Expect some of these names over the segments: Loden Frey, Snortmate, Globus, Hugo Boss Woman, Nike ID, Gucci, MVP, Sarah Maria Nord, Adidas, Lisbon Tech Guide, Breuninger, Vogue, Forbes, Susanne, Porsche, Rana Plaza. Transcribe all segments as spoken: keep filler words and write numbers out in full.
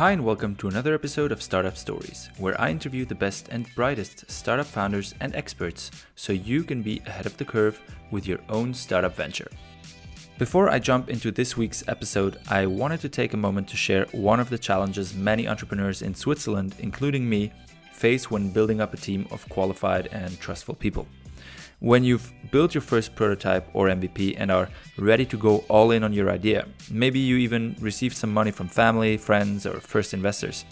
Hi and welcome to another episode of Startup Stories, where I interview the best and brightest startup founders and experts so you can be ahead of the curve with your own startup venture. Before I jump into this week's episode, I wanted to take a moment to share one of the challenges many entrepreneurs in Switzerland, including me, face when building up a team of qualified and trustful people. When you've built your first prototype or M V P and are ready to go all in on your idea, maybe you even received some money from family, friends, or first investors.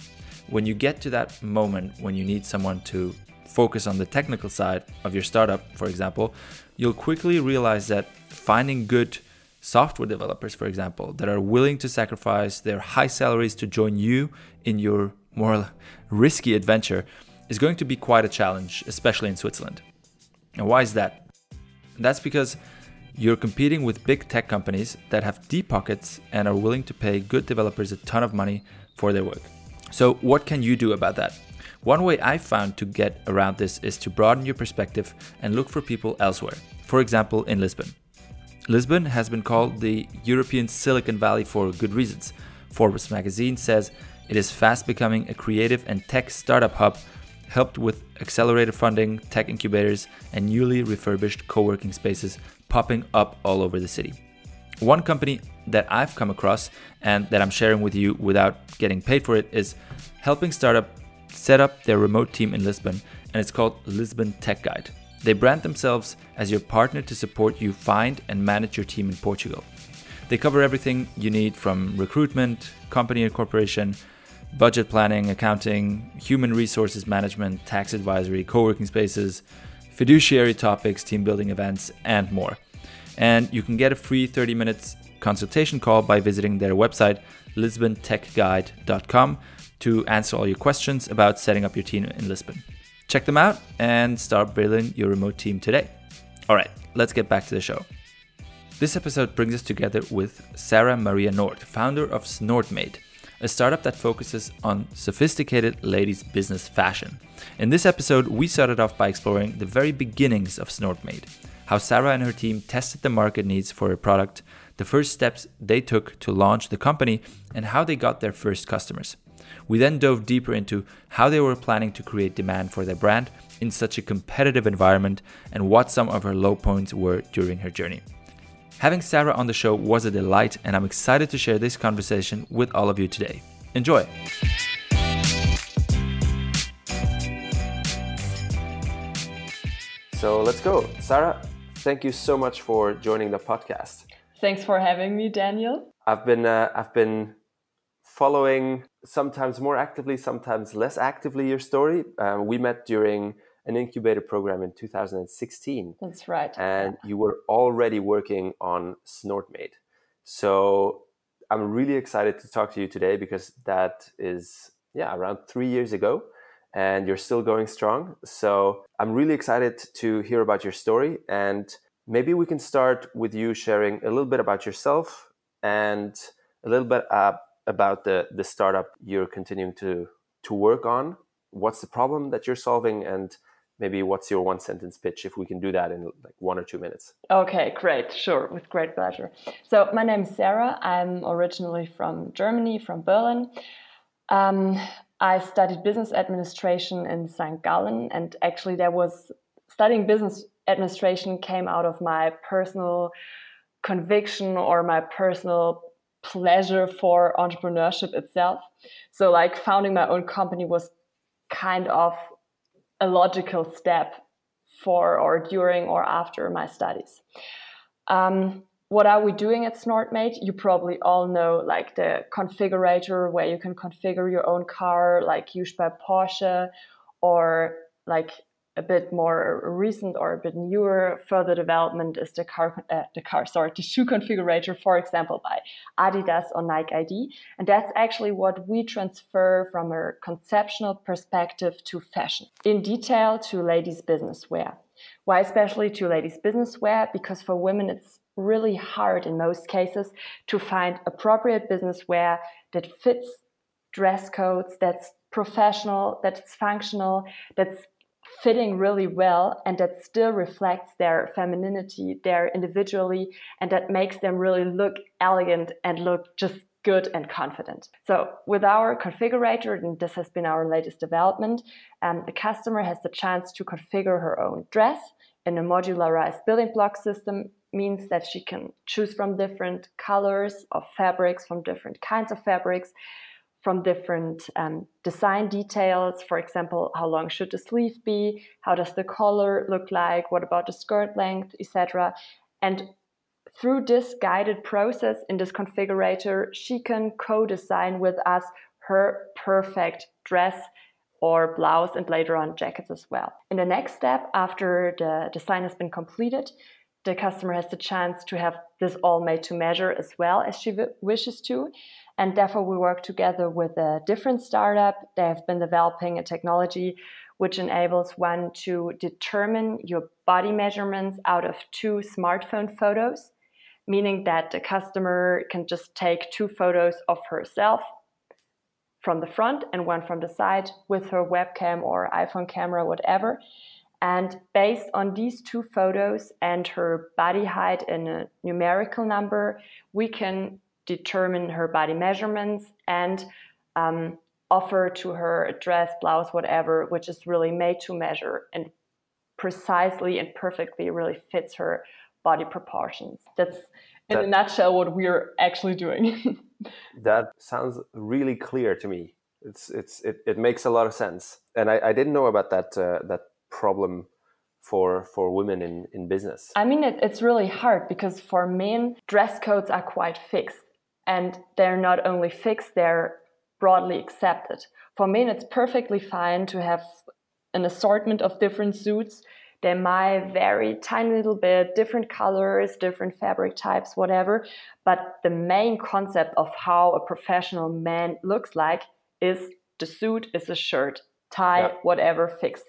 When you get to that moment when you need someone to focus on the technical side of your startup, for example, you'll quickly realize that finding good software developers, for example, that are willing to sacrifice their high salaries to join you in your more risky adventure is going to be quite a challenge, especially in Switzerland. And why is that? That's because you're competing with big tech companies that have deep pockets and are willing to pay good developers a ton of money for their work. So what can you do about that? One way I found to get around this is to broaden your perspective and look for people elsewhere. For example, in Lisbon. Lisbon has been called the European Silicon Valley for good reasons. Forbes magazine says it is fast becoming a creative and tech startup hub, helped with accelerator funding, tech incubators, and newly refurbished co-working spaces popping up all over the city. One company that I've come across and that I'm sharing with you without getting paid for it is helping startup set up their remote team in Lisbon, and it's called Lisbon Tech Guide. They brand themselves as your partner to support you find and manage your team in Portugal. They cover everything you need from recruitment, company incorporation, budget planning, accounting, human resources management, tax advisory, co-working spaces, fiduciary topics, team building events, and more. And you can get a free thirty minutes consultation call by visiting their website, lisbon tech guide dot com, to answer all your questions about setting up your team in Lisbon. Check them out and start building your remote team today. All right, let's get back to the show. This episode brings us together with Sarah Maria Nord, founder of Snortmate, a startup that focuses on sophisticated ladies' business fashion. In this episode, we started off by exploring the very beginnings of Snortmate, how Sarah and her team tested the market needs for her product, the first steps they took to launch the company, and how they got their first customers. We then dove deeper into how they were planning to create demand for their brand in such a competitive environment and what some of her low points were during her journey. Having Sarah on the show was a delight, and I'm excited to share this conversation with all of you today. Enjoy. So let's go. Sarah, thank you so much for joining the podcast. Thanks for having me, Daniel. I've been uh, I've been following sometimes more actively, sometimes less actively your story. Uh, we met during an incubator program in two thousand sixteen. That's right. And yeah. You were already working on Snortmate. So I'm really excited to talk to you today because that is, yeah, around three years ago and you're still going strong. So I'm really excited to hear about your story, and maybe we can start with you sharing a little bit about yourself and a little bit uh, about the, the startup you're continuing to, to work on. What's the problem that you're solving, and maybe what's your one sentence pitch, if we can do that in like one or two minutes. Okay, great. Sure. With great pleasure. So my name is Sarah. I'm originally from Germany, from Berlin. Um, I studied business administration in Saint Gallen, and actually there was studying business administration came out of my personal conviction or my personal pleasure for entrepreneurship itself. So like founding my own company was kind of a logical step for or during or after my studies. Um, what are we doing at Snortmate? You probably all know, like the configurator where you can configure your own car, like used by Porsche, or like a bit more recent or a bit newer further development is the car, uh, the car, sorry, the shoe configurator, for example, by Adidas or Nike I D. And that's actually what we transfer from a conceptual perspective to fashion, in detail to ladies' business wear. Why especially to ladies' business wear? Because for women, it's really hard in most cases to find appropriate business wear that fits dress codes, that's professional, that's functional, that's fitting really well, and that still reflects their femininity, their individuality, and that makes them really look elegant and look just good and confident. So with our configurator, and this has been our latest development, um, the customer has the chance to configure her own dress in a modularized building block system, means that she can choose from different colors of fabrics, from different kinds of fabrics, from different um, design details. For example, how long should the sleeve be? How does the collar look like? What about the skirt length, et cetera? And through this guided process in this configurator, she can co-design with us her perfect dress or blouse, and later on jackets as well. In the next step, after the design has been completed, the customer has the chance to have this all made to measure as well as she w- wishes to. And therefore, we work together with a different startup. They have been developing a technology which enables one to determine your body measurements out of two smartphone photos, meaning that the customer can just take two photos of herself from the front and one from the side with her webcam or iPhone camera, whatever. And based on these two photos and her body height in a numerical number, we can determine her body measurements and um, offer to her a dress, blouse, whatever, which is really made to measure and precisely and perfectly really fits her body proportions. That's in that, a nutshell what we're actually doing. That sounds really clear to me. It's it's it, it makes a lot of sense. And I, I didn't know about that uh, that problem for for women in, in business. I mean, it, it's really hard because for men, dress codes are quite fixed. And they're not only fixed, they're broadly accepted. For men, it's perfectly fine to have an assortment of different suits. They might vary tiny little bit, different colors, different fabric types, whatever. But the main concept of how a professional man looks like is the suit, is a shirt, tie, yeah. whatever, fixed.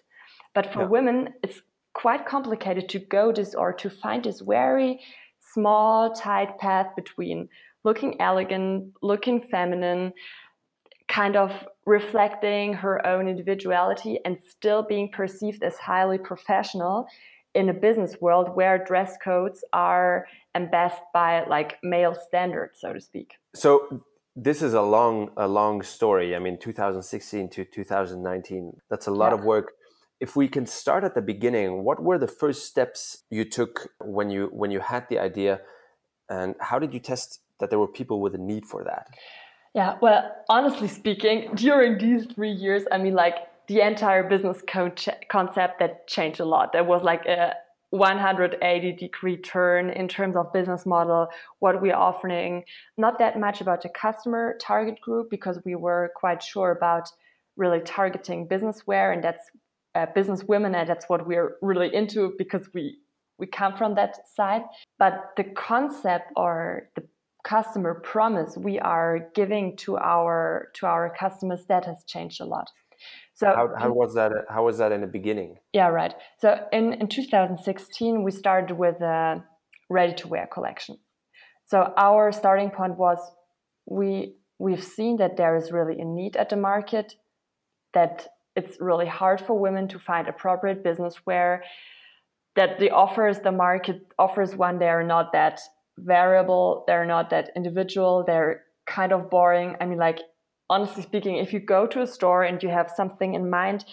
But for yeah. women, it's quite complicated to go this or to find this very small, tight path between looking elegant, looking feminine, kind of reflecting her own individuality and still being perceived as highly professional in a business world where dress codes are embedded by like male standards, so to speak. So this is a long, a long story. I mean, two thousand sixteen to two thousand nineteen, that's a lot yeah. of work. If we can start at the beginning, what were the first steps you took when you when you had the idea, and how did you test that there were people with a need for that? Yeah, well, honestly speaking, during these three years, I mean, like the entire business co- concept that changed a lot. There was like a one hundred eighty degree turn in terms of business model, what we're offering. Not that much about the customer target group because we were quite sure about really targeting business wear, and that's uh, business women, and that's what we're really into because we we come from that side. But the concept or the customer promise we are giving to our to our customers, that has changed a lot. So how, how was that how was that in the beginning? Yeah, right. So in, in two thousand sixteen we started with a ready-to-wear collection. So our starting point was we we've seen that there is really a need at the market, that it's really hard for women to find appropriate business wear, that the offers the market offers one, they are not that variable, they're not that individual, they're kind of boring. I mean, like, honestly speaking, if you go to a store and you have something in mind,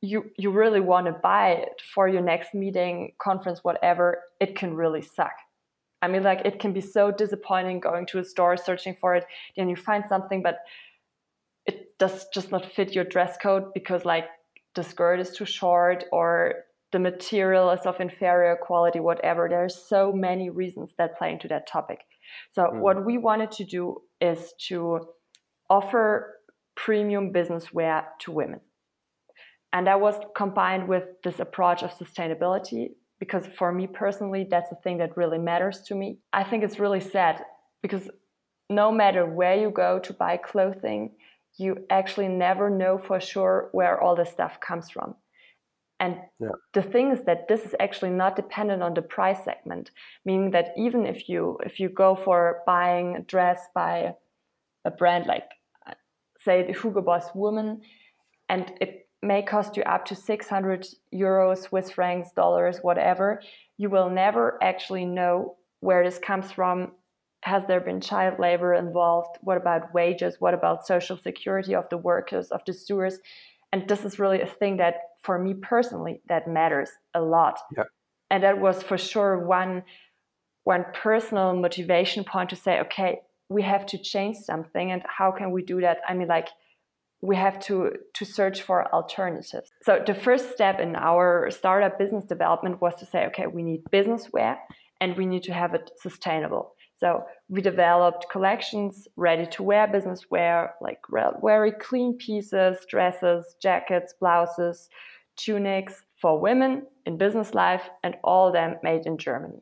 you you really want to buy it for your next meeting, conference, whatever, it can really suck. I mean, like, it can be so disappointing going to a store, searching for it, and you find something, but it does just not fit your dress code because, like, the skirt is too short or the material is of inferior quality, whatever. There are so many reasons that play into that topic. So mm. what we wanted to do is to offer premium business wear to women. And that was combined with this approach of sustainability, because for me personally, that's the thing that really matters to me. I think it's really sad because no matter where you go to buy clothing, you actually never know for sure where all this stuff comes from. And yeah. the thing is that this is actually not dependent on the price segment, meaning that even if you if you go for buying a dress by a brand like, say, the Hugo Boss Woman, and it may cost you up to six hundred euros, Swiss francs, dollars, whatever, you will never actually know where this comes from, Has there been child labor involved? What about wages? What about social security of the workers, of the stewards? And this is really a thing that, for me personally, that matters a lot. Yeah. And that was for sure one, one personal motivation point to say, okay, we have to change something. And how can we do that? I mean, like, we have to, to search for alternatives. So the first step in our startup business development was to say, okay, we need business wear and we need to have it sustainable. So we developed collections, ready-to-wear business wear, like very clean pieces, dresses, jackets, blouses, tunics for women in business life, and all of them made in Germany.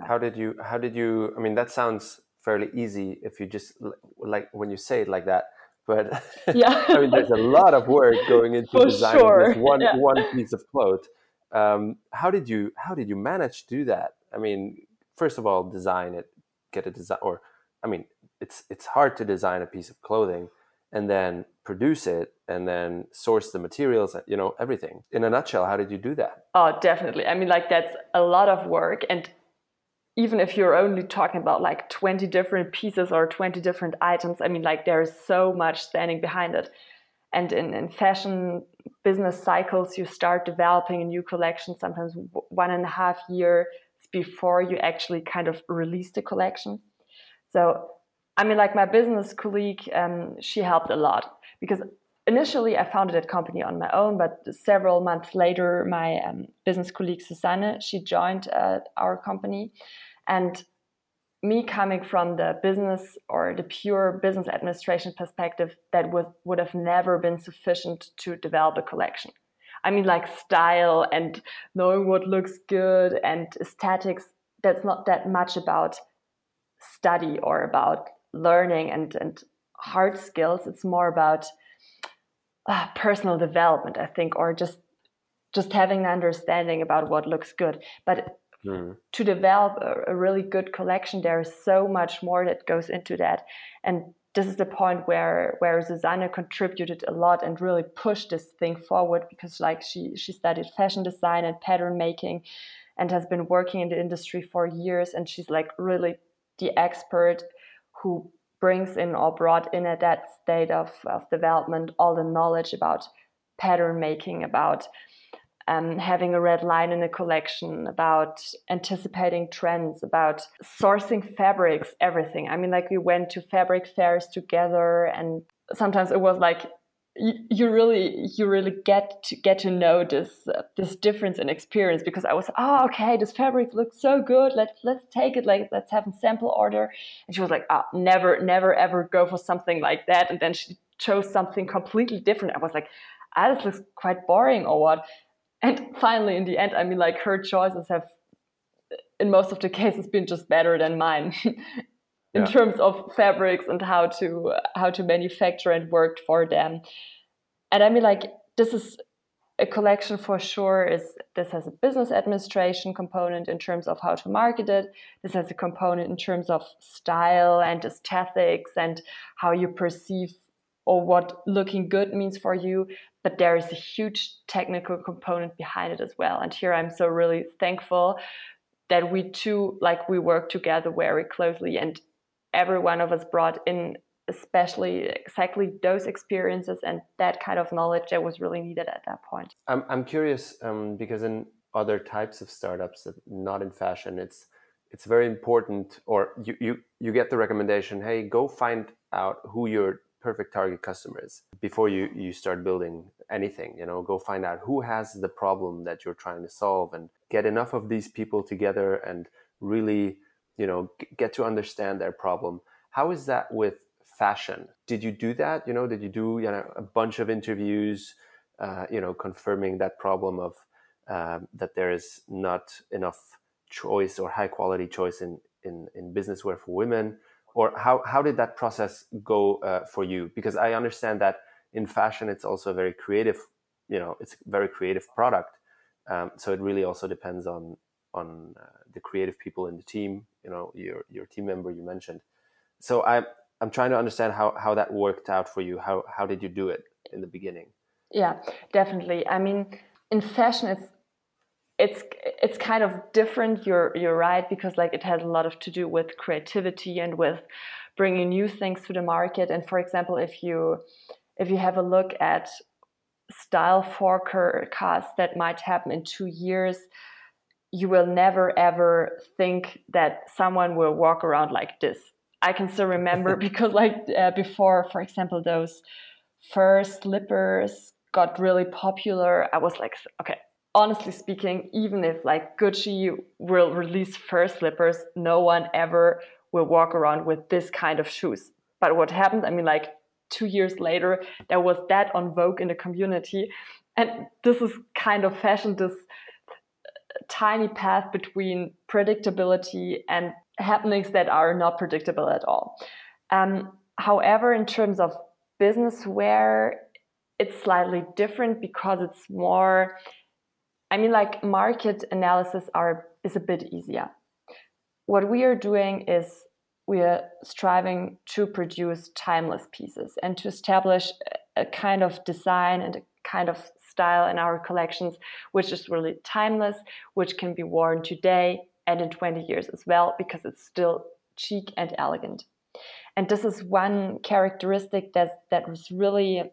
How did you, how did you, I mean, that sounds fairly easy if you just, like, when you say it like that, but yeah. I mean, there's a lot of work going into for designing sure. this one, yeah. one piece of clothes. Um, how did you, how did you manage to do that? I mean, first of all, design it. Get a design, or I mean, it's it's hard to design a piece of clothing and then produce it and then source the materials, you know, everything. In a nutshell, how did you do that? Oh, definitely. I mean, like, that's a lot of work. And even if you're only talking about like twenty different pieces or twenty different items, I mean, like, there is so much standing behind it. And in, in fashion business cycles, you start developing a new collection, sometimes one and a half year before you actually kind of release the collection. So, I mean, like, my business colleague, um, she helped a lot, because initially I founded that company on my own, but several months later, my um, business colleague, Susanne, she joined uh, our company. And me coming from the business or the pure business administration perspective, that would, would have never been sufficient to develop a collection. I mean, like, style and knowing what looks good and aesthetics, that's not that much about study or about learning and, and hard skills. It's more about uh, personal development, I think, or just just having an understanding about what looks good. But mm. to develop a, a really good collection, there is so much more that goes into that. And this is the point where, where Susanne contributed a lot and really pushed this thing forward, because, like, she, she studied fashion design and pattern making and has been working in the industry for years. And she's, like, really the expert who brings in or brought in at that state of, of development all the knowledge about pattern making, about um, having a red line in a collection, about anticipating trends, about sourcing fabrics, everything. I mean, like, we went to fabric fairs together, and sometimes it was like you, you really, you really get to get to know this uh, this difference in experience, because I was, oh, okay, this fabric looks so good. Let's let's take it. Like, let's have a sample order. And she was like, oh, never, never, ever go for something like that. And then she chose something completely different. I was like, ah, this looks quite boring, or what? And finally, in the end, I mean, like, her choices have, in most of the cases, been just better than mine in yeah. terms of fabrics and how to how to manufacture and work for them. And I mean, like, this is a collection for sure. Is this has a business administration component in terms of how to market it. This has a component in terms of style and aesthetics and how you perceive or what looking good means for you, but there is a huge technical component behind it as well. And here I'm so really thankful that we two, like, we work together very closely, and every one of us brought in especially exactly those experiences and that kind of knowledge that was really needed at that point. I'm I'm curious um, because in other types of startups, not in fashion, it's it's very important, or you you you get the recommendation, hey, go find out who you're perfect target customers before you, you start building anything. You know, go find out who has the problem that you're trying to solve and get enough of these people together and really, you know, g- get to understand their problem. How is that with fashion? Did you do that? You know, did you do you know, a bunch of interviews, uh, you know, confirming that problem of uh, that there is not enough choice or high quality choice in, in, in business wear for women? Or how, how did that process go uh, for you? Because I understand that in fashion, it's also a very creative, you know, it's a very creative product. Um, so it really also depends on on uh, the creative people in the team, you know, your your team member you mentioned. So I'm, I'm trying to understand how, how that worked out for you. How, how did you do it in the beginning? Yeah, definitely. I mean, in fashion, it's it's it's kind of different. You're you're right, because like it has a lot of to do with creativity and with bringing new things to the market. And for example, if you if you have a look at style forecasts that might happen in two years, you will never ever think that someone will walk around like this. I can still remember because like uh, before, for example, those fur slippers got really popular. I was like, okay. Honestly speaking, even if like Gucci will release fur slippers, no one ever will walk around with this kind of shoes. But what happened? I mean, like two years later, there was that on Vogue in the community. And this is kind of fashion, this tiny path between predictability and happenings that are not predictable at all. Um, however, in terms of business wear, it's slightly different because it's more... I mean, like market analysis are is a bit easier. What we are doing is we are striving to produce timeless pieces and to establish a kind of design and a kind of style in our collections, which is really timeless, which can be worn today and in twenty years as well, because it's still chic and elegant. And this is one characteristic that that was really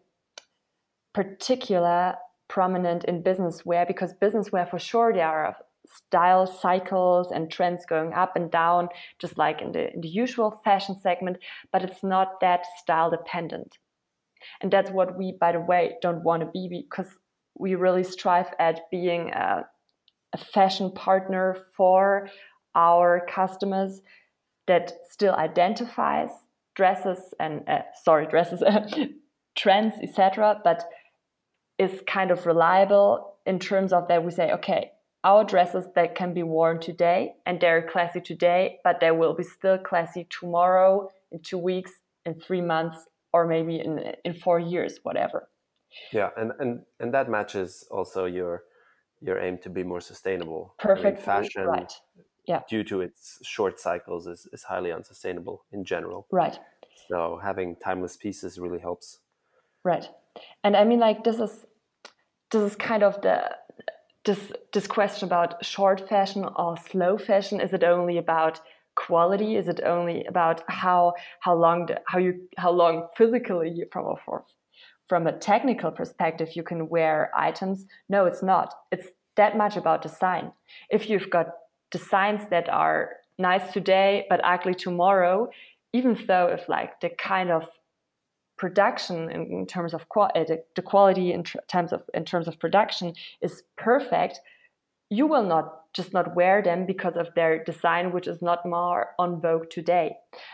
particular prominent in business wear, because business wear for sure there are style cycles and trends going up and down, just like in the, in the usual fashion segment, but it's not that style dependent. And that's what we, by the way, don't want to be, because we really strive at being a, a fashion partner for our customers that still identifies dresses and uh, sorry dresses trends, etc., but is kind of reliable in terms of that we say, okay, our dresses that can be worn today and they're classy today, but they will be still classy tomorrow, in two weeks, in three months, or maybe in in four years, whatever. Yeah, and and, and that matches also your your aim to be more sustainable. Perfect. I mean, fashion, right. Yeah. Due to its short cycles, is, is highly unsustainable in general. Right. So having timeless pieces really helps. Right. And I mean, like, this is this is kind of the this this question about short fashion or slow fashion. Is it only about quality? Is it only about how how long the, how you how long physically from a from a technical perspective you can wear items? No, it's not. It's that much about design. If you've got designs that are nice today but ugly tomorrow, even though if like the kind of production in, in terms of quality, the quality in tr- terms of in terms of production is perfect, you will not just not wear them because of their design, which is not more on vogue today.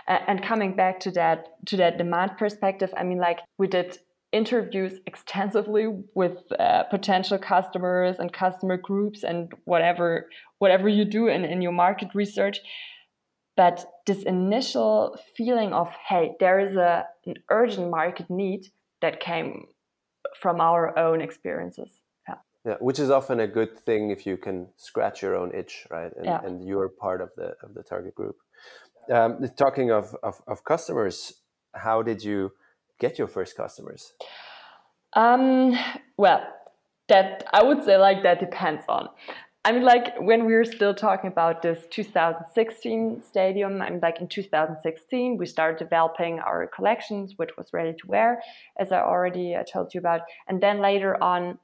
Uh, and coming back to that to that demand perspective, I mean, like, we did interviews extensively with uh, potential customers and customer groups and whatever whatever you do in, in your market research. But this initial feeling of, hey, there is a, an urgent market need, that came from our own experiences. Yeah. Yeah, which is often a good thing if you can scratch your own itch, right? And, yeah. and you're part of the of the target group. Um, talking of, of, of customers, how did you get your first customers? Um, well, that I would say like that depends on. I mean, like, when we were still talking about this two thousand sixteen stadium, I mean, like, in two thousand sixteen, we started developing our collections, which was ready to wear, as I already uh, told you about. And then later on,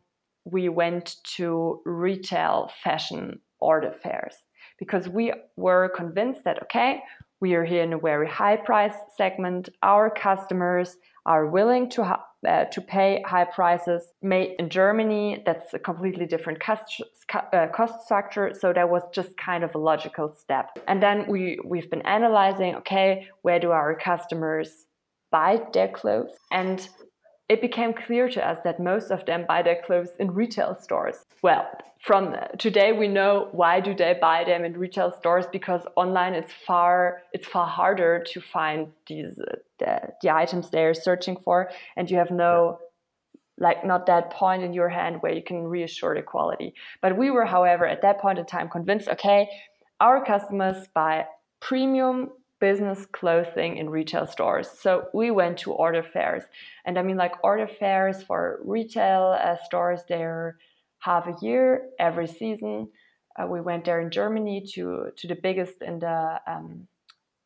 we went to retail fashion order fairs, because we were convinced that, okay, we are here in a very high price segment. Our customers are willing to ha- Uh, to pay high prices. Made in Germany, that's a completely different cost, uh, cost structure. So that was just kind of a logical step. And then we, we've been analyzing, okay, where do our customers buy their clothes? And it became clear to us that most of them buy their clothes in retail stores. Well, from today we know why do they buy them in retail stores, because online it's far it's far harder to find these uh, the, the items they're searching for, and you have no like not that point in your hand where you can reassure the quality. But we were, however, at that point in time convinced, okay, our customers buy premium business clothing in retail stores. So we went to order fairs. And I mean, like, order fairs for retail uh, stores, they're half a year, every season. Uh, we went there in Germany to to the biggest in the um,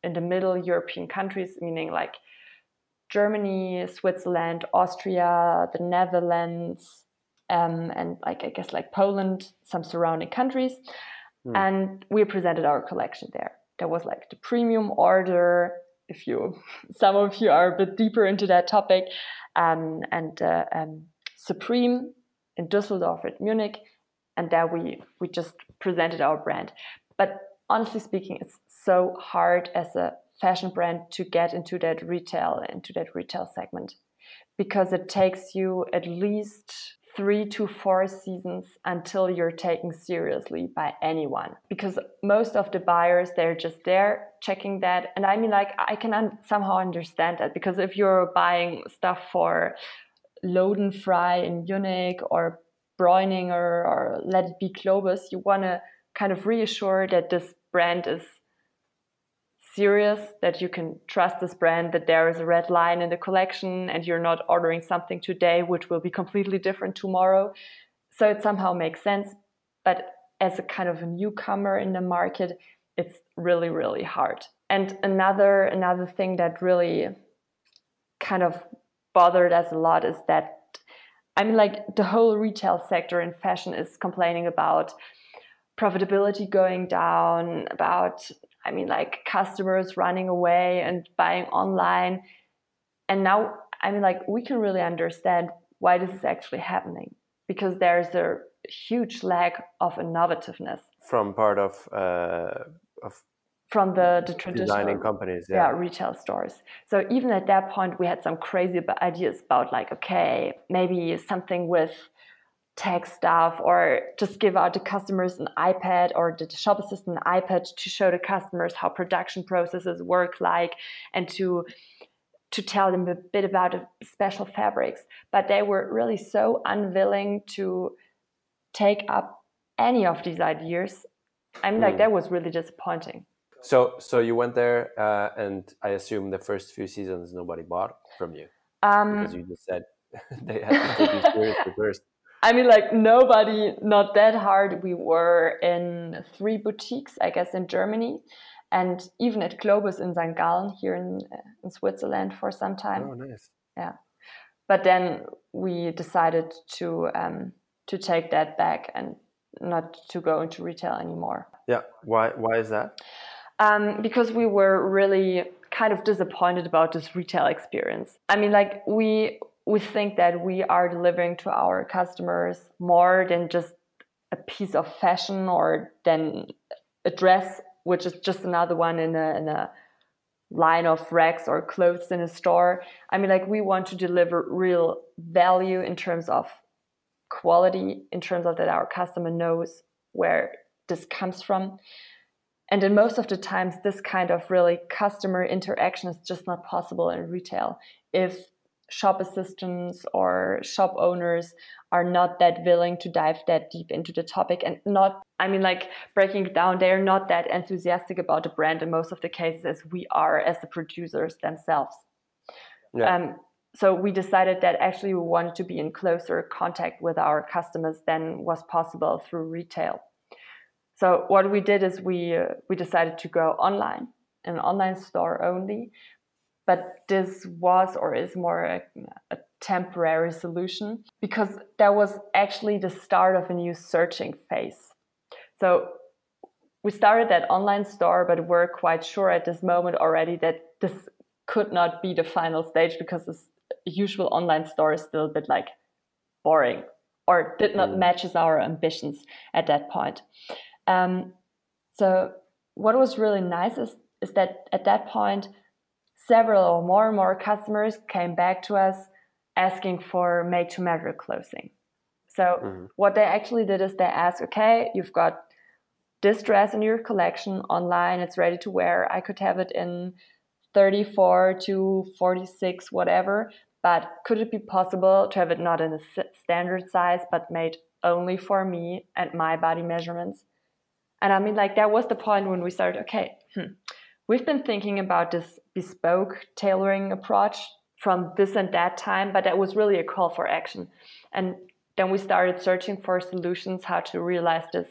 in the middle European countries, meaning like Germany, Switzerland, Austria, the Netherlands, um, and like I guess like Poland, some surrounding countries. Mm. And we presented our collection there. There was like the premium order. If you, some of you are a bit deeper into that topic, um, and uh, um, Supreme in Düsseldorf, at Munich, and there we we just presented our brand. But honestly speaking, it's so hard as a fashion brand to get into that retail into that retail segment, because it takes you at least three to four seasons until you're taken seriously by anyone, because most of the buyers, they're just there checking that. And I mean, like, I can un- somehow understand that, because if you're buying stuff for Loden Frey in Munich or Breuninger or let it be Globus, you want to kind of reassure that this brand is serious, that you can trust this brand, that there is a red line in the collection and you're not ordering something today which will be completely different tomorrow. So it somehow makes sense. But as a kind of a newcomer in the market, it's really, really hard. And another another thing that really kind of bothered us a lot is that, I mean, like, the whole retail sector in fashion is complaining about profitability going down, about, I mean, like, customers running away and buying online. And now, I mean, like, we can really understand why this is actually happening, because there's a huge lack of innovativeness from part of uh, of from the, the traditional designing companies, yeah. yeah, retail stores. So even at that point, we had some crazy ideas about, like, okay, maybe something with tech stuff, or just give out the customers an iPad, or the shop assistant an iPad to show the customers how production processes work like, and to to tell them a bit about special fabrics. But they were really so unwilling to take up any of these ideas. I mean, like, mm. that was really disappointing. So so you went there, uh, and I assume the first few seasons nobody bought from you, um, because you just said they had to take you seriously first. I mean, like, nobody, not that hard. We were in three boutiques, I guess, in Germany, and even at Globus in Saint Gallen here in, in Switzerland for some time. Oh, nice. Yeah. But then we decided to um, to take that back and not to go into retail anymore. Yeah. Why? Why is that? Um, because we were really kind of disappointed about this retail experience. I mean, like, we... we think that we are delivering to our customers more than just a piece of fashion or than a dress, which is just another one in a, in a line of racks or clothes in a store. I mean, like, we want to deliver real value in terms of quality, in terms of that our customer knows where this comes from. And in most of the times, this kind of really customer interaction is just not possible in retail if shop assistants or shop owners are not that willing to dive that deep into the topic, and not, I mean, like, breaking it down, they're not that enthusiastic about the brand in most of the cases as we are as the producers themselves. Yeah. Um, so we decided that actually we wanted to be in closer contact with our customers than was possible through retail. So what we did is we uh, we decided to go online, an online store only. But this was or is more a, a temporary solution, because that was actually the start of a new searching phase. So we started that online store, but we're quite sure at this moment already that this could not be the final stage, because this usual online store is still a bit, like, boring or did not match our ambitions at that point. Um, so what was really nice is, is that at that point, several or more and more customers came back to us asking for made-to-measure clothing. So mm-hmm. what they actually did is they asked, okay, you've got this dress in your collection online, it's ready to wear. I could have it in thirty-four to forty-six, whatever. But could it be possible to have it not in a standard size, but made only for me and my body measurements? And I mean, like, that was the point when we started, okay, hmm, we've been thinking about this bespoke tailoring approach from this and that time, but that was really a call for action. And then we started searching for solutions how to realize this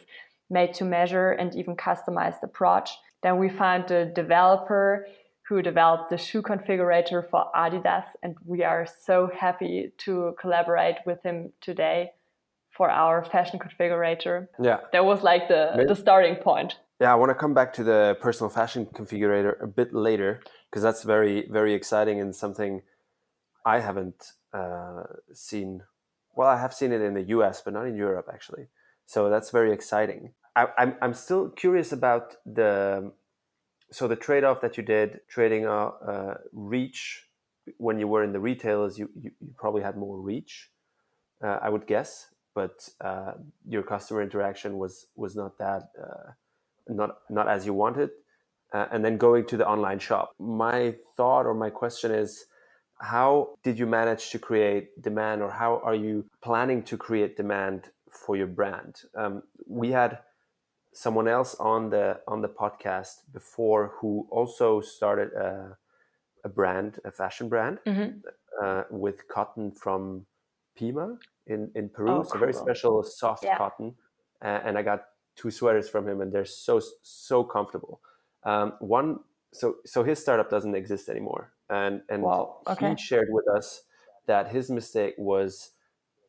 made to measure and even customized approach. Then we found a developer who developed the shoe configurator for Adidas, and we are so happy to collaborate with him today for our fashion configurator. Yeah. That was like the, Maybe. the starting point. Yeah, I want to come back to the personal fashion configurator a bit later, because that's very, very exciting and something I haven't uh, seen. Well, I have seen it in the U S, but not in Europe, actually. So that's very exciting. I, I'm I'm still curious about the so the trade-off that you did, trading uh, uh, reach. When you were in the retailers, you, you, you probably had more reach, uh, I would guess. But uh, your customer interaction was was not that uh, not not as you wanted, uh, and then going to the online shop. My thought or my question is, how did you manage to create demand, or how are you planning to create demand for your brand? Um, we had someone else on the on the podcast before who also started a, a brand, a fashion brand, mm-hmm. uh, with cotton from Pima. In, in Peru, oh, so very cool. special soft yeah. cotton, uh, and I got two sweaters from him, and they're so so comfortable. Um, one, so so his startup doesn't exist anymore, and and wow. okay. he shared with us that his mistake was,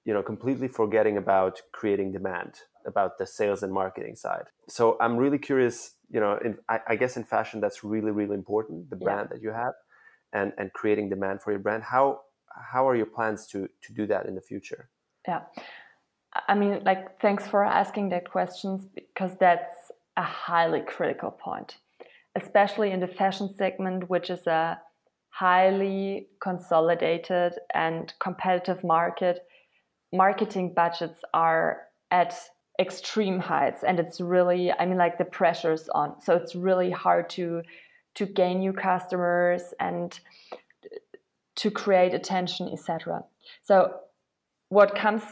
you know, completely forgetting about creating demand, about the sales and marketing side. So I'm really curious, you know, in, I, I guess in fashion that's really really important, the brand yeah. that you have, and and creating demand for your brand. How how are your plans to to do that in the future? Yeah, I mean, like, thanks for asking that question, because that's a highly critical point, especially in the fashion segment, which is a highly consolidated and competitive market. Marketing budgets are at extreme heights, and it's really, I mean, like the pressure's on. So it's really hard to to gain new customers and to create attention, et cetera. So what comes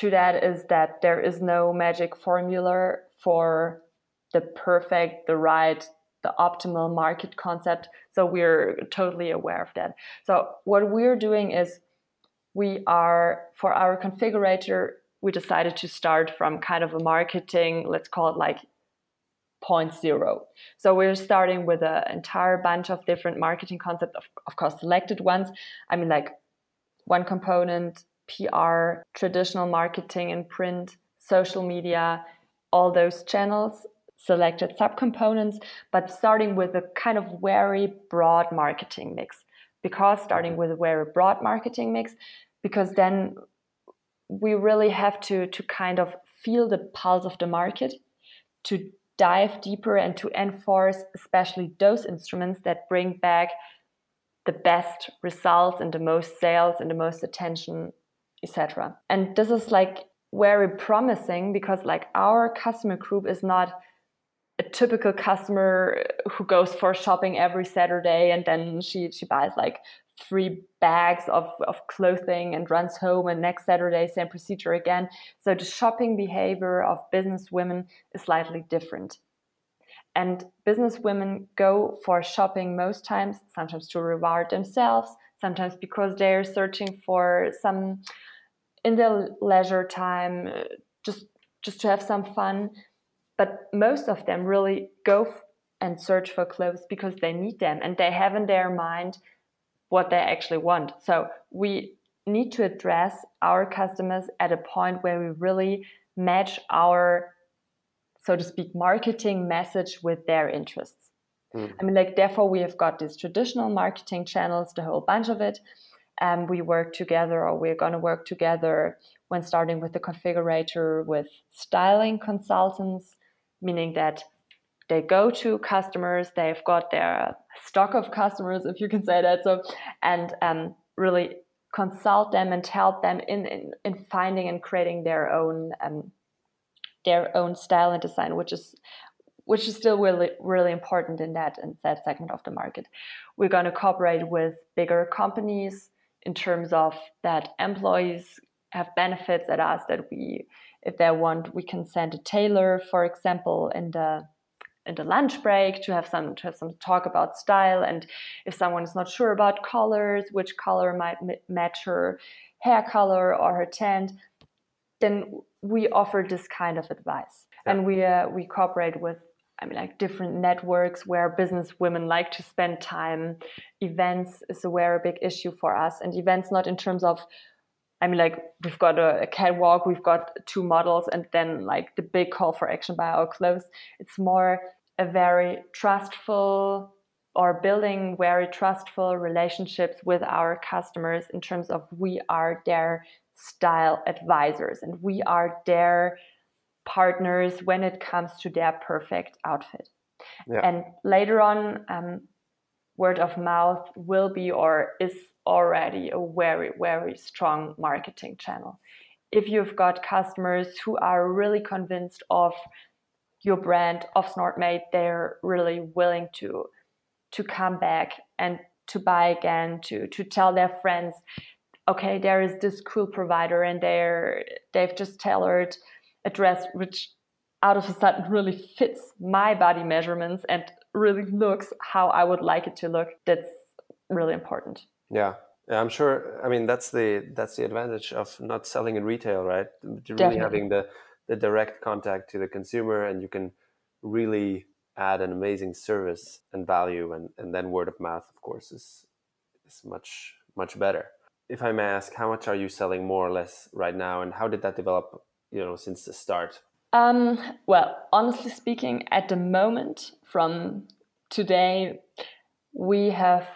to that is that there is no magic formula for the perfect, the right, the optimal market concept. So we're totally aware of that. So what we're doing is we are, for our configurator, we decided to start from kind of a marketing, let's call it like point zero. So we're starting with an entire bunch of different marketing concepts, of, of course, selected ones. I mean, like one component, P R, traditional marketing and print, social media, all those channels, selected subcomponents, but starting with a kind of very broad marketing mix. Because starting with a very broad marketing mix, because then we really have to, to kind of feel the pulse of the market, to dive deeper and to enforce especially those instruments that bring back the best results and the most sales and the most attention, et cetera. And this is like very promising, because like our customer group is not a typical customer who goes for shopping every Saturday and then she, she buys like three bags of, of clothing and runs home, and next Saturday same procedure again. So the shopping behavior of business women is slightly different. And business women go for shopping most times, sometimes to reward themselves, sometimes because they're searching for some in their leisure time, just just to have some fun. But most of them really go and search for clothes because they need them and they have in their mind what they actually want. So we need to address our customers at a point where we really match our, so to speak, marketing message with their interests. Mm. I mean, like, therefore we have got these traditional marketing channels, the whole bunch of it. Um, we work together, or we're going to work together when starting with the configurator with styling consultants, meaning that they go to customers, they've got their stock of customers, if you can say that, so, and um, really consult them and help them in, in, in finding and creating their own um, their own style and design, which is which is still really really important in that in that segment of the market. We're going to cooperate with bigger companies in terms of that employees have benefits at us that we, if they want, we can send a tailor, for example, in the in the lunch break to have some to have some talk about style, and if someone is not sure about colors, which color might m- match her hair color or her tint, then we offer this kind of advice. yeah. and we uh, we cooperate with, I mean, like different networks where business women like to spend time. Events is a very big issue for us, and events not in terms of, I mean, like we've got a, a catwalk, we've got two models, and then like the big call for action by our clothes. It's more a very trustful, or building very trustful relationships with our customers in terms of we are their style advisors and we are their partners when it comes to their perfect outfit. Yeah. And later on, um, word of mouth will be or is already a very, very strong marketing channel. If you've got customers who are really convinced of your brand, of Snortmate, they're really willing to to come back and to buy again, to to tell their friends, okay, there is this cool provider and they're they've just tailored a dress which out of a sudden really fits my body measurements and really looks how I would like it to look. That's really important. Yeah. Yeah, I'm sure. I mean, that's the that's the advantage of not selling in retail, right? Really Definitely. Having the, the direct contact to the consumer, and you can really add an amazing service and value, and, and then word of mouth, of course, is is much, much better. If I may ask, how much are you selling more or less right now, and how did that develop, you know, since the start? Um, well, honestly speaking, at the moment, from today, we have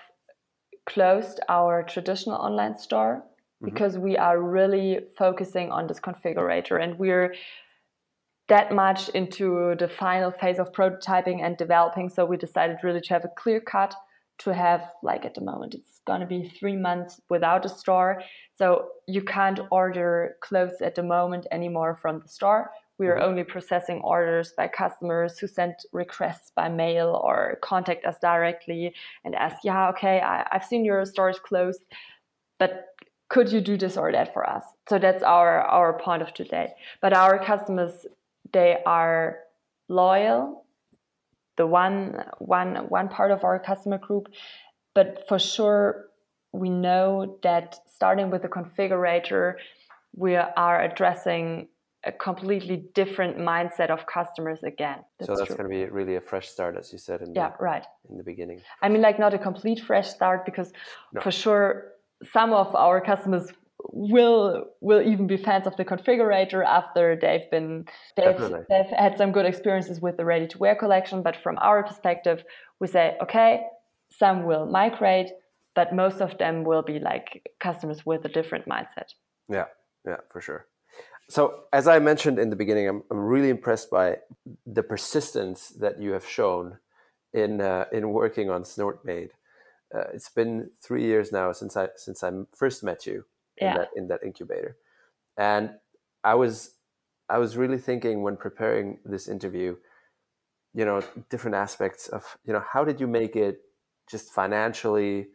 closed our traditional online store mm-hmm. because we are really focusing on this configurator, and we're that much into the final phase of prototyping and developing. So we decided really to have a clear cut, to have like at the moment, it's going to be three months without a store. So you can't order clothes at the moment anymore from the store. We are only processing orders by customers who send requests by mail or contact us directly and ask, yeah, okay, I, I've seen your store is closed, but could you do this or that for us? So that's our, our point of today. But our customers, they are loyal, the one, one, one part of our customer group. But for sure, we know that starting with the configurator, we are addressing a completely different mindset of customers again. That's so that's going to be really a fresh start, as you said in, yeah, the, right. in the beginning. I mean, like not a complete fresh start, because no. for sure, some of our customers will will even be fans of the configurator after they've been they've, they've had some good experiences with the ready-to-wear collection. But from our perspective, we say, okay, some will migrate, but most of them will be like customers with a different mindset. Yeah, yeah, for sure. So as I mentioned in the beginning, I'm, I'm really impressed by the persistence that you have shown in uh, in working on Snortmate. Uh, it's been three years now since I since I first met you. In, yeah. that, in that incubator. And I was I was really thinking when preparing this interview, you know, different aspects of, you know, how did you make it just financially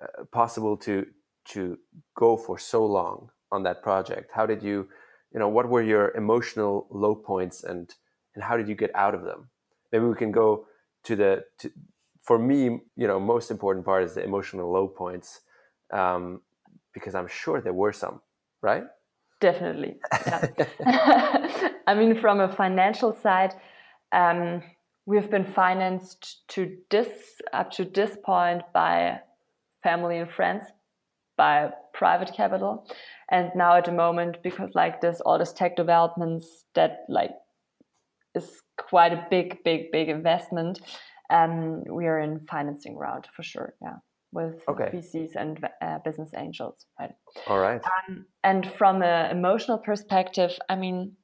uh, possible to to go for so long on that project? How did you, you know, what were your emotional low points, and and how did you get out of them? Maybe we can go to the, to, for me, you know, most important part is the emotional low points. Um, Because I'm sure there were some, right? Definitely. Yeah. I mean, from a financial side, um, we've been financed to this up to this point by family and friends, by private capital, and now at the moment, because like this, all this tech developments that like is quite a big, big, big investment. Um, we are in financing round for sure. Yeah. With okay. V Cs and uh, business angels, right? All right. Um, and from an emotional perspective, I mean,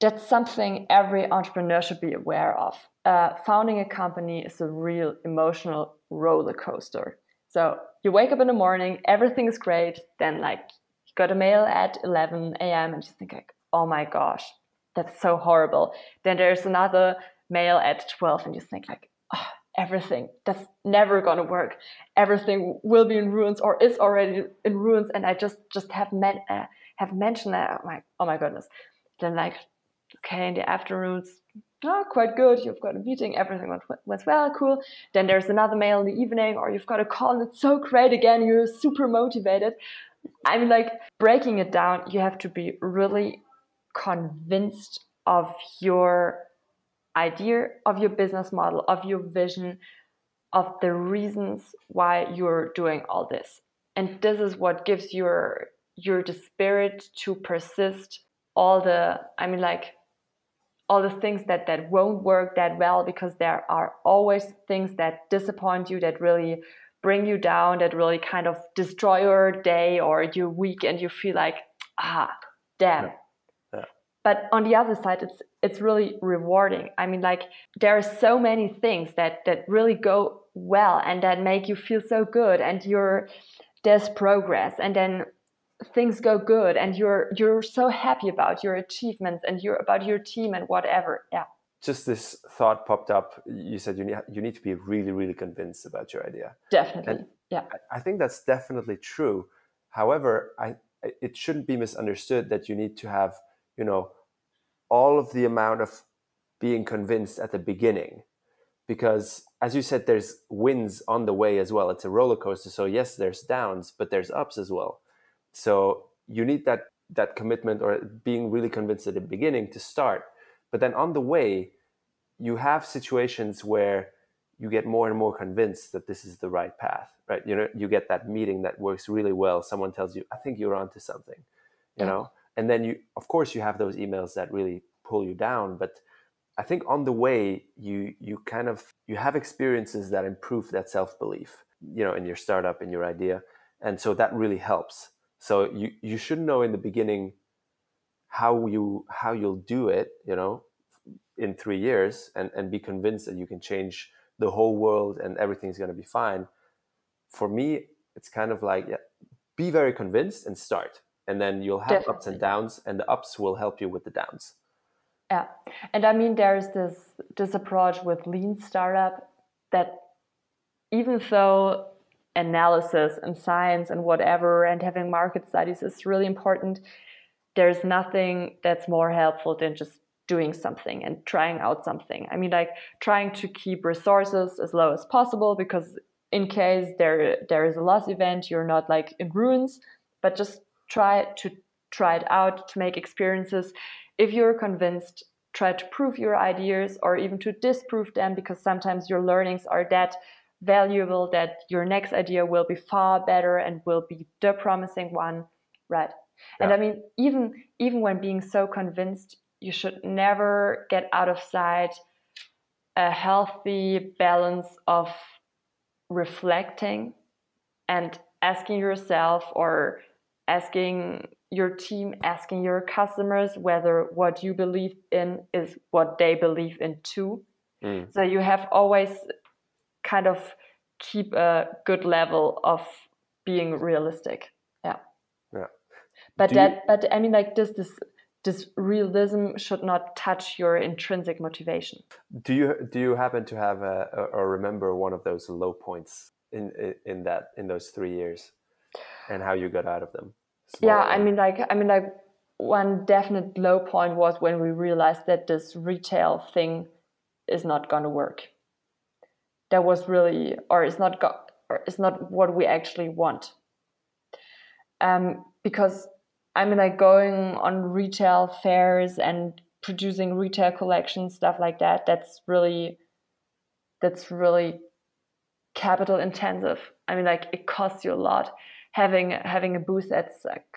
that's something every entrepreneur should be aware of. Uh, founding a company is a real emotional roller coaster. So you wake up in the morning, everything is great. Then, like, you got a mail at eleven a.m. and you think, like, oh my gosh, that's so horrible. Then there's another mail at twelve, and you think, like, oh, everything that's never gonna work, everything will be in ruins or is already in ruins, and I just just have men uh, have mentioned that. I'm like, oh my goodness. Then like, okay, in the afternoons, oh, quite good, you've got a meeting, everything went, went well, cool. Then there's another mail in the evening, or you've got a call and it's so great again, you're super motivated. I mean, like, breaking it down, you have to be really convinced of your idea, of your business model, of your vision, of the reasons why you're doing all this. And this is what gives your your the spirit to persist all the, I mean, like, all the things that, that won't work that well, because there are always things that disappoint you, that really bring you down, that really kind of destroy your day or your week, and you feel like, ah, damn. Yeah. Yeah. But on the other side, it's it's really rewarding. I mean, like, there are so many things that, that really go well and that make you feel so good, and you're, there's progress, and then things go good, and you're you're so happy about your achievements and you're about your team and whatever. Yeah. Just this thought popped up. You said you need, you need to be really, really convinced about your idea. Definitely. And yeah. I think that's definitely true. However, I it shouldn't be misunderstood that you need to have, you know, all of the amount of being convinced at the beginning, because as you said, there's wins on the way as well. It's a roller coaster. So yes, there's downs, but there's ups as well. So you need that that commitment or being really convinced at the beginning to start. But then on the way, you have situations where you get more and more convinced that this is the right path, right? You know, you get that meeting that works really well. Someone tells you, I think you're onto something, you yeah. know? And then you, of course, you have those emails that really pull you down. But I think on the way, you you kind of, you have experiences that improve that self-belief, you know, in your startup, in your idea. And so that really helps. So you, you should know in the beginning how you how you'll do it, you know, in three years and, and be convinced that you can change the whole world and everything's going to be fine. For me, it's kind of like, yeah, be very convinced and start. And then you'll have Definitely. Ups and downs, and the ups will help you with the downs. Yeah. And I mean, there's this, this approach with lean startup that, even though analysis and science and whatever and having market studies is really important, there's nothing that's more helpful than just doing something and trying out something. I mean, like, trying to keep resources as low as possible, because in case there there is a loss event, you're not like in ruins, but just try to try it out, to make experiences. If you're convinced, try to prove your ideas or even to disprove them, because sometimes your learnings are that valuable that your next idea will be far better and will be the promising one, right? Yeah. And I mean, even even when being so convinced, you should never get out of sight a healthy balance of reflecting and asking yourself, or asking your team, asking your customers, whether what you believe in is what they believe in too. Mm. So you have always kind of keep a good level of being realistic. Yeah. Yeah. But Do that you... but I mean, like, this this this realism should not touch your intrinsic motivation. Do you do you happen to have a, a, or remember one of those low points in, in in that in those three years and how you got out of them? Small yeah, I mean like I mean like one definite low point was when we realized that this retail thing is not going to work. That was really, or it's not got, or it's not what we actually want. Um, because I mean, like, going on retail fairs and producing retail collections, stuff like that, that's really, that's really capital intensive. I mean, like, it costs you a lot. Having having a booth at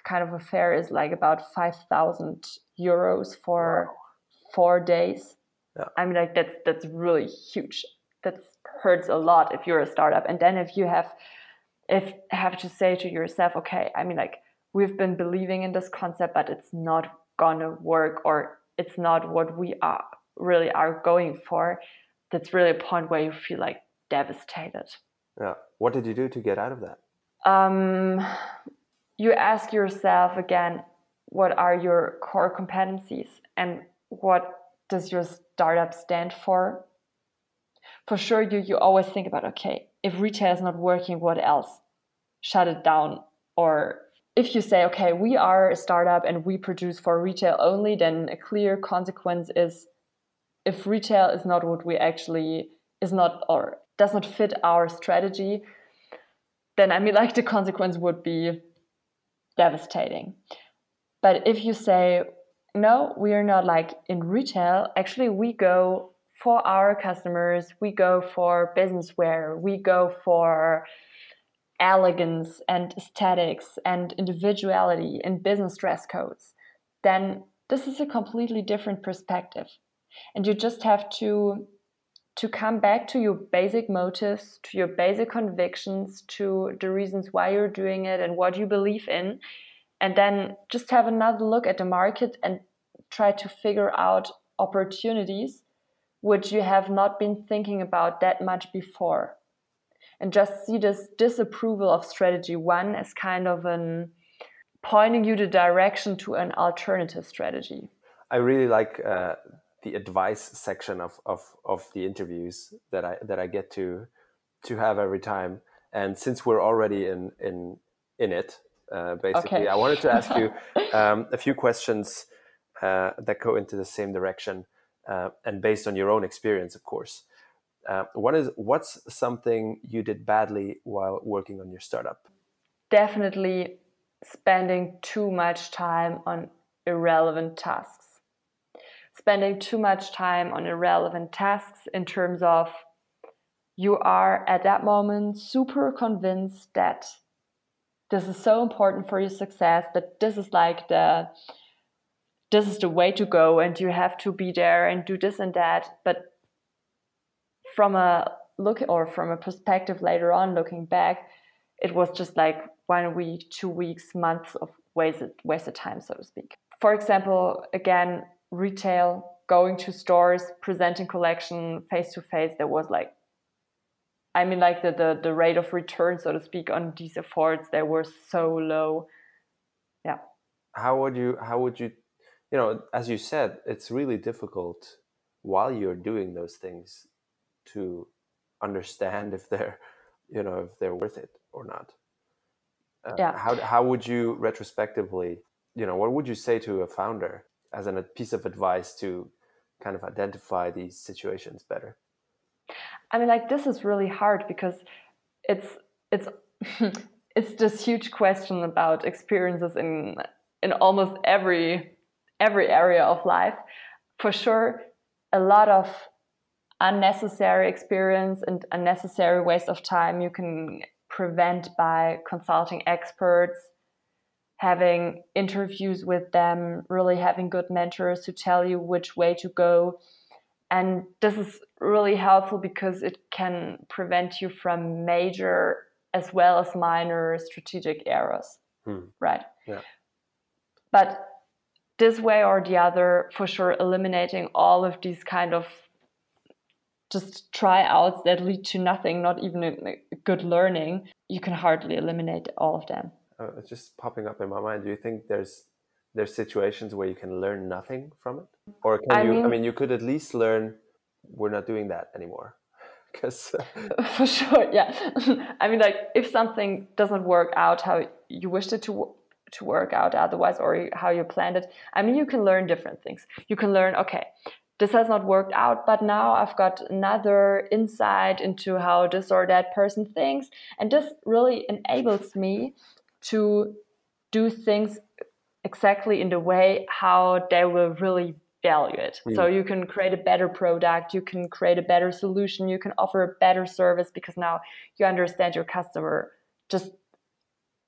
kind of a fair is like about five thousand euros for four days. Yeah. I mean, like, that's that's really huge. That's hurts a lot if you're a startup. And then if you have if have to say to yourself, okay, I mean, like, we've been believing in this concept, but it's not gonna work, or it's not what we are really are going for, that's really a point where you feel like devastated. Yeah. What did you do to get out of that? Um you ask yourself again, what are your core competencies and what does your startup stand for? For sure, you, you always think about, okay, if retail is not working, what else? Shut it down. Or if you say, okay, we are a startup and we produce for retail only, then a clear consequence is, if retail is not what we actually, is not, or does not fit our strategy, then I mean, like, the consequence would be devastating. But if you say, no, we are not like in retail. Actually, we go for our customers. We go for business wear. We go for elegance and aesthetics and individuality in business dress codes. Then this is a completely different perspective. And you just have to to come back to your basic motives, to your basic convictions, to the reasons why you're doing it and what you believe in. And then just have another look at the market and try to figure out opportunities which you have not been thinking about that much before. And just see this disapproval of strategy one as kind of an pointing you the direction to an alternative strategy. I really like uh, the advice section of, of, of the interviews that I that I get to to have every time. And since we're already in in in it, uh, basically, okay. I wanted to ask you um, a few questions uh, that go into the same direction uh, and based on your own experience, of course. Uh, what is what's something you did badly while working on your startup? Definitely spending too much time on irrelevant tasks. Spending too much time on irrelevant tasks in terms of you are at that moment super convinced that this is so important for your success, that this is like the this is the way to go and you have to be there and do this and that. But from a look or from a perspective later on, looking back, it was just like one week, two weeks, months of wasted wasted time, so to speak. For example, again, retail, going to stores, presenting collection face to face. There was like, I mean, like the, the the rate of return, so to speak, on these efforts, they were so low. Yeah. How would you? How would you? You know, as you said, it's really difficult while you're doing those things to understand if they're, you know, if they're worth it or not. Uh, yeah. How how would you retrospectively, you know, what would you say to a founder as a piece of advice to kind of identify these situations better? I mean, like this is really hard because it's it's it's this huge question about experiences in in almost every every area of life. For sure, a lot of unnecessary experience and unnecessary waste of time you can prevent by consulting experts, having interviews with them, really having good mentors who tell you which way to go. And this is really helpful because it can prevent you from major as well as minor strategic errors, hmm. right? Yeah. But this way or the other, for sure, eliminating all of these kind of just tryouts that lead to nothing, not even a good learning, you can hardly eliminate all of them. Uh, it's just popping up in my mind. Do you think there's there's situations where you can learn nothing from it? Or can I you, mean, I mean, you could at least learn, we're not doing that anymore. Because for sure, yeah. I mean, like if something doesn't work out how you wished it to to work out otherwise or how you planned it, I mean, you can learn different things. You can learn, okay, this has not worked out, but now I've got another insight into how this or that person thinks. And this really enables me to do things exactly in the way how they will really value it. Mm. So you can create a better product, you can create a better solution, you can offer a better service because now you understand your customer just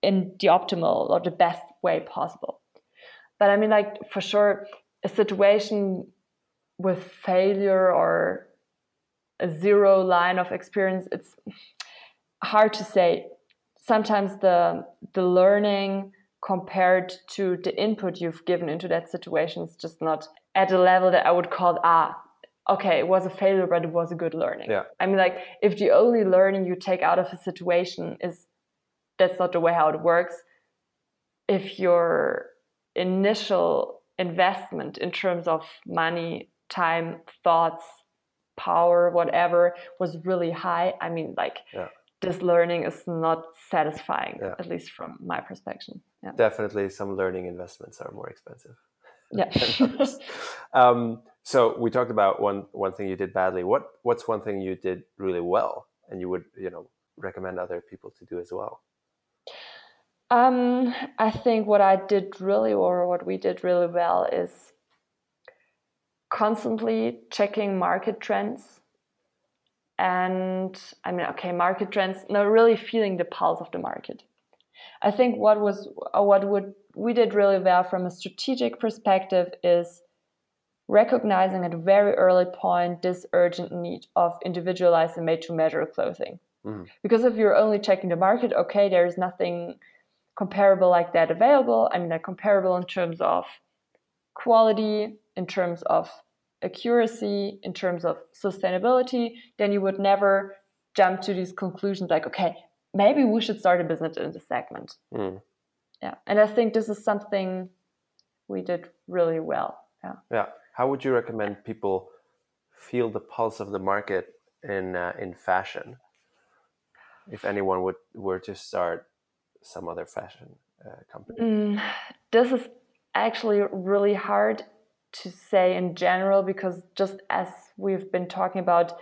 in the optimal or the best way possible. But I mean, like for sure, a situation with failure or a zero line of experience, it's hard to say. Sometimes the the learning compared to the input you've given into that situation is just not at a level that I would call, ah, okay, it was a failure, but it was a good learning. Yeah. I mean, like if the only learning you take out of a situation is that's not the way how it works, if your initial investment in terms of money, time, thoughts, power, whatever was really high, I mean, like yeah. this learning is not satisfying, yeah. at least from my perspective. Yeah. Definitely some learning investments are more expensive. Yeah. um, so we talked about one one thing you did badly. What what's one thing you did really well and you would, you know, recommend other people to do as well? Um, I think what I did really, or what we did really well, is constantly checking market trends. And I mean, okay, market trends, no, really feeling the pulse of the market. I think what was, what would we did really well from a strategic perspective is recognizing at a very early point this urgent need of individualized and made-to-measure clothing. Mm. Because if you're only checking the market, okay, there is nothing comparable like that available. I mean, they're comparable in terms of quality, in terms of accuracy, in terms of sustainability, then you would never jump to these conclusions like, okay, maybe we should start a business in this segment. Mm. Yeah. And I think this is something we did really well. Yeah. Yeah. How would you recommend people feel the pulse of the market in uh, in fashion? If anyone would were to start some other fashion uh, company? Mm, this is actually really hard to say in general, because just as we've been talking about,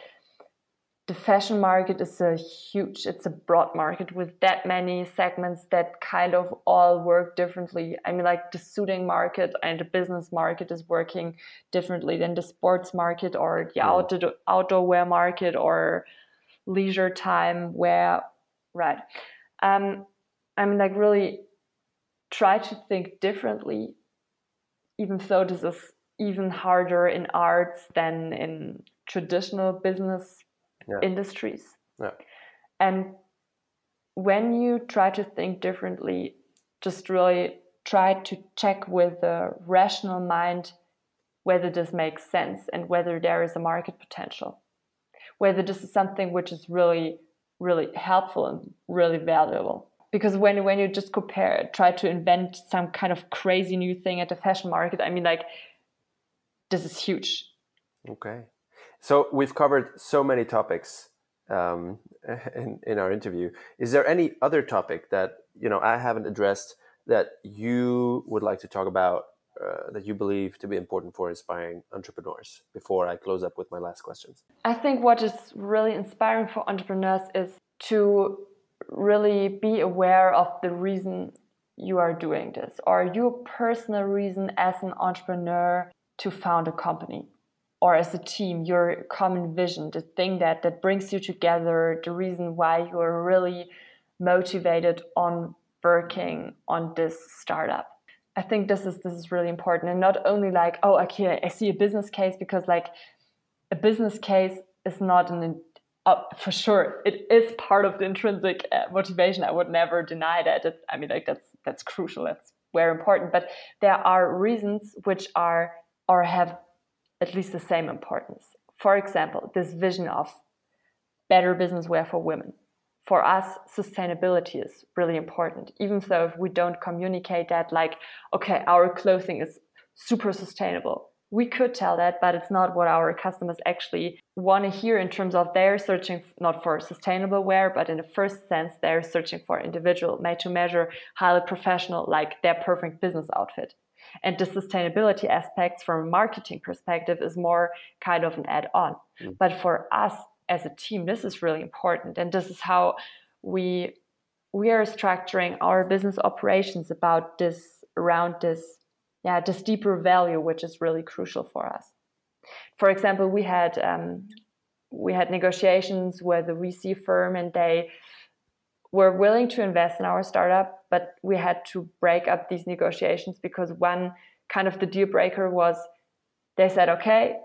the fashion market is a huge, it's a broad market with that many segments that kind of all work differently. I mean, like the suiting market and the business market is working differently than the sports market or the outdoor, outdoor wear market or leisure time wear, right? Um, I mean, like really try to think differently, even though this is even harder in arts than in traditional business yeah. industries. Yeah. And when you try to think differently, just really try to check with a rational mind whether this makes sense and whether there is a market potential, whether this is something which is really, really helpful and really valuable. Because when when you just compare, try to invent some kind of crazy new thing at the fashion market, I mean, like, this is huge. Okay. So we've covered so many topics um, in, in our interview. Is there any other topic that, you know, I haven't addressed that you would like to talk about uh, that you believe to be important for inspiring entrepreneurs before I close up with my last questions? I think what is really inspiring for entrepreneurs is to really be aware of the reason you are doing this, or your personal reason as an entrepreneur to found a company or as a team, your common vision, the thing that, that brings you together, the reason why you are really motivated on working on this startup. I think this is this is really important, and not only like, oh, okay, I see a business case, because like a business case is not an Uh, for sure, it is part of the intrinsic uh, motivation. I would never deny that. It, I mean, like that's that's crucial. That's very important. But there are reasons which are or have at least the same importance. For example, this vision of better business wear for women. For us, sustainability is really important. Even though if we don't communicate that, like, okay, our clothing is super sustainable. We could tell that, but it's not what our customers actually want to hear in terms of they're searching not for sustainable wear, but in the first sense, they're searching for individual, made-to-measure, highly professional, like their perfect business outfit. And the sustainability aspects from a marketing perspective is more kind of an add-on. Mm. But for us as a team, this is really important. And this is how we we are structuring our business operations about this, around this, yeah, this deeper value, which is really crucial for us. For example, we had um, we had negotiations with a V C firm, and they were willing to invest in our startup, but we had to break up these negotiations because one kind of the deal breaker was they said, okay,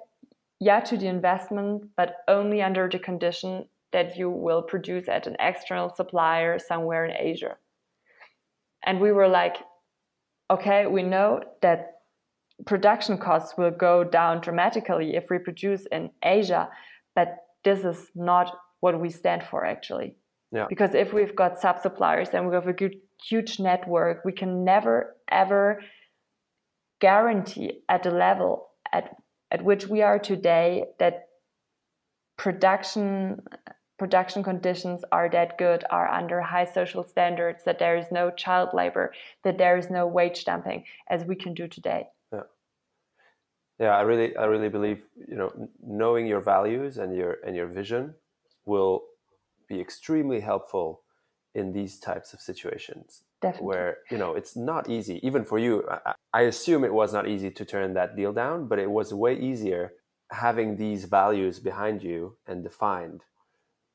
yeah, to the investment, but only under the condition that you will produce at an external supplier somewhere in Asia. And we were like, okay, we know that production costs will go down dramatically if we produce in Asia, but this is not what we stand for actually. Yeah. Because if we've got sub-suppliers and we have a good, huge network, we can never, ever guarantee at the level at at which we are today that production production conditions are that good, are under high social standards, that there is no child labor, that there is no wage dumping as we can do today. Yeah, yeah, I really, I really believe, you know, knowing your values and your and your vision will be extremely helpful in these types of situations. Definitely. Where, you know, it's not easy, even for you. I, I assume it was not easy to turn that deal down, but it was way easier having these values behind you and defined,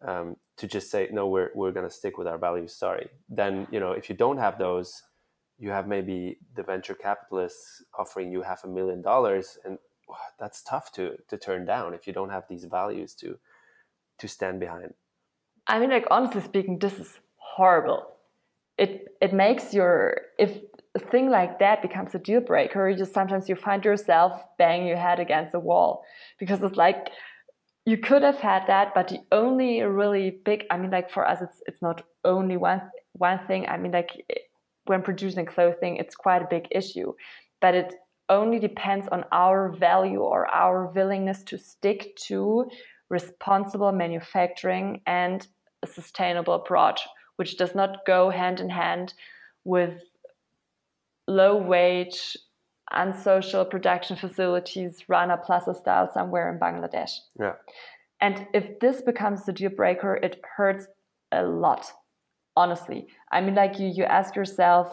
um, to just say, no, we're we're going to stick with our values. Sorry. Then, you know, if you don't have those, you have maybe the venture capitalists offering you half a million dollars, and oh, that's tough to to turn down if you don't have these values to to stand behind. I mean, like, honestly speaking, this is horrible. It it makes your, if a thing like that becomes a deal breaker, you just sometimes you find yourself banging your head against the wall, because it's like you could have had that, but the only really big, I mean, like, for us, it's it's not only one one thing. I mean, like, when producing clothing, it's quite a big issue, but it only depends on our value or our willingness to stick to responsible manufacturing and a sustainable approach, which does not go hand in hand with low wage, unsocial production facilities, Rana Plaza style somewhere in Bangladesh. Yeah. And if this becomes the deal breaker, it hurts a lot, honestly. I mean, like, you, you ask yourself,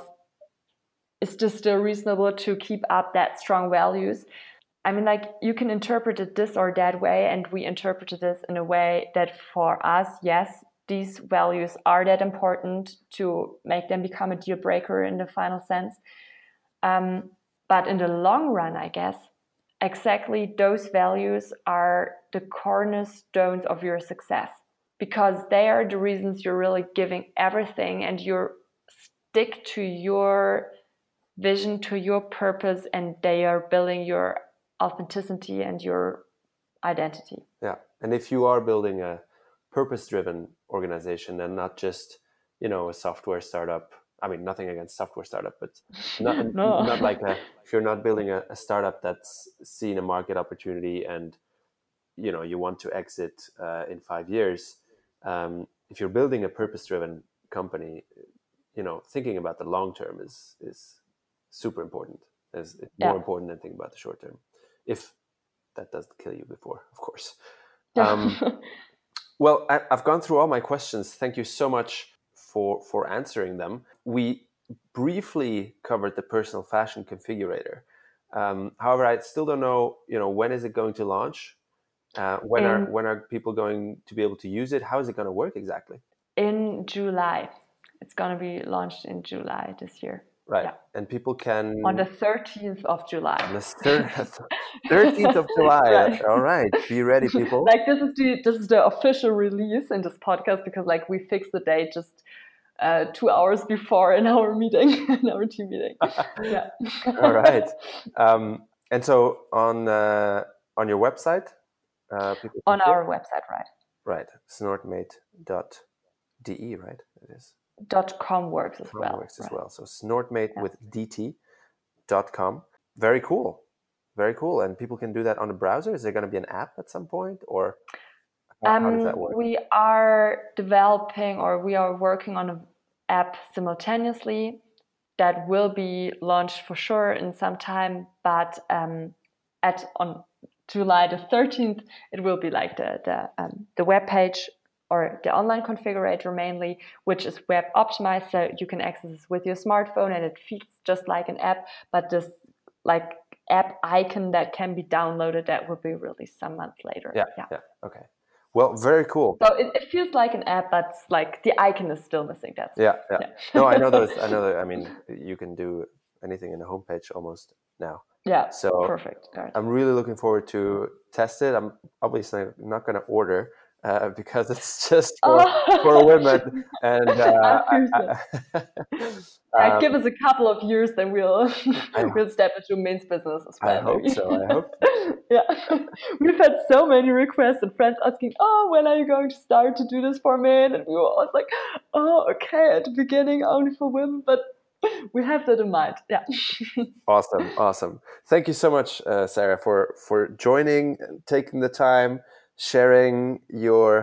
is this still reasonable to keep up that strong values? I mean, like, you can interpret it this or that way, and we interpreted this in a way that for us, yes, these values are that important to make them become a deal breaker in the final sense. Um, but in the long run, I guess, exactly those values are the cornerstones of your success, because they are the reasons you're really giving everything and you stick to your vision, to your purpose, and they are building your authenticity and your identity. Yeah. And if you are building a purpose-driven organization and not just, you know, a software startup. I mean, nothing against software startup, but not, no. not like a, if you're not building a, a startup that's seen a market opportunity and, you know, you want to exit uh, in five years. Um, if you're building a purpose-driven company, you know, thinking about the long term is is super important. It's more yeah. important than thinking about the short term, if that doesn't kill you before, of course. Um, Well, I've gone through all my questions. Thank you so much for, for answering them. We briefly covered the personal fashion configurator. Um, however, I still don't know, you know, when is it going to launch? Uh, when in, are when are people going to be able to use it? How is it going to work exactly? In July. It's going to be launched in July this year. Right. Yeah. And people can... On the thirteenth of July. On the thirteenth of July. Right. All right. Be ready, people. Like, this is the this is the official release in this podcast, because, like, we fixed the date just uh, two hours before in our meeting, in our team meeting. Yeah. All right. Um, and so on uh, on your website? Uh, people on our it? website, right. Right. Snortmate dot d e, right? It is. Dot com works as com well. Works as right. well. So Snortmate yeah. with D T dot com. Very cool. Very cool. And people can do that on the browser. Is there going to be an app at some point, or how, um, how does that work? We are developing, or we are working on an app simultaneously that will be launched for sure in some time. But um, at on July the thirteenth, it will be like the the um, the web page. Or the online configurator mainly, which is web optimized, so you can access this with your smartphone, and it feels just like an app. But this, like, app icon that can be downloaded, that will be released some months later. Yeah, yeah. yeah. Okay. Well, very cool. So it, it feels like an app, but, like, the icon is still missing. That's yeah, yeah. yeah. No, I know those. I know that. I mean, you can do anything in the homepage almost now. Yeah. So perfect. Right. I'm really looking forward to test it. I'm obviously not going to order. Uh, because it's just for, oh. for women, and uh, I, I, I, um, give us a couple of years, then we'll we'll step into men's business as well. I hope maybe. so. I hope. So. yeah, we've had so many requests and friends asking, "Oh, when are you going to start to do this for men?" And we were always like, "Oh, okay, at the beginning only for women, but we have that in mind." Yeah. awesome, awesome. Thank you so much, uh, Sarah, for for joining, and taking the time. Sharing your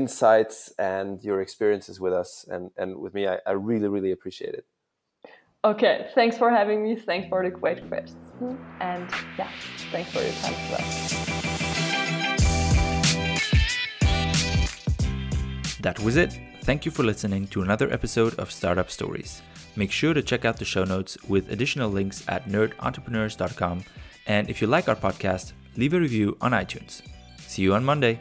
insights and your experiences with us and, and with me. I, I really, really appreciate it. Okay. Thanks for having me. Thanks for the great questions. And yeah, thanks for your time as well. That was it. Thank you for listening to another episode of Startup Stories. Make sure to check out the show notes with additional links at nerd entrepreneurs dot com. And if you like our podcast, leave a review on iTunes. See you on Monday.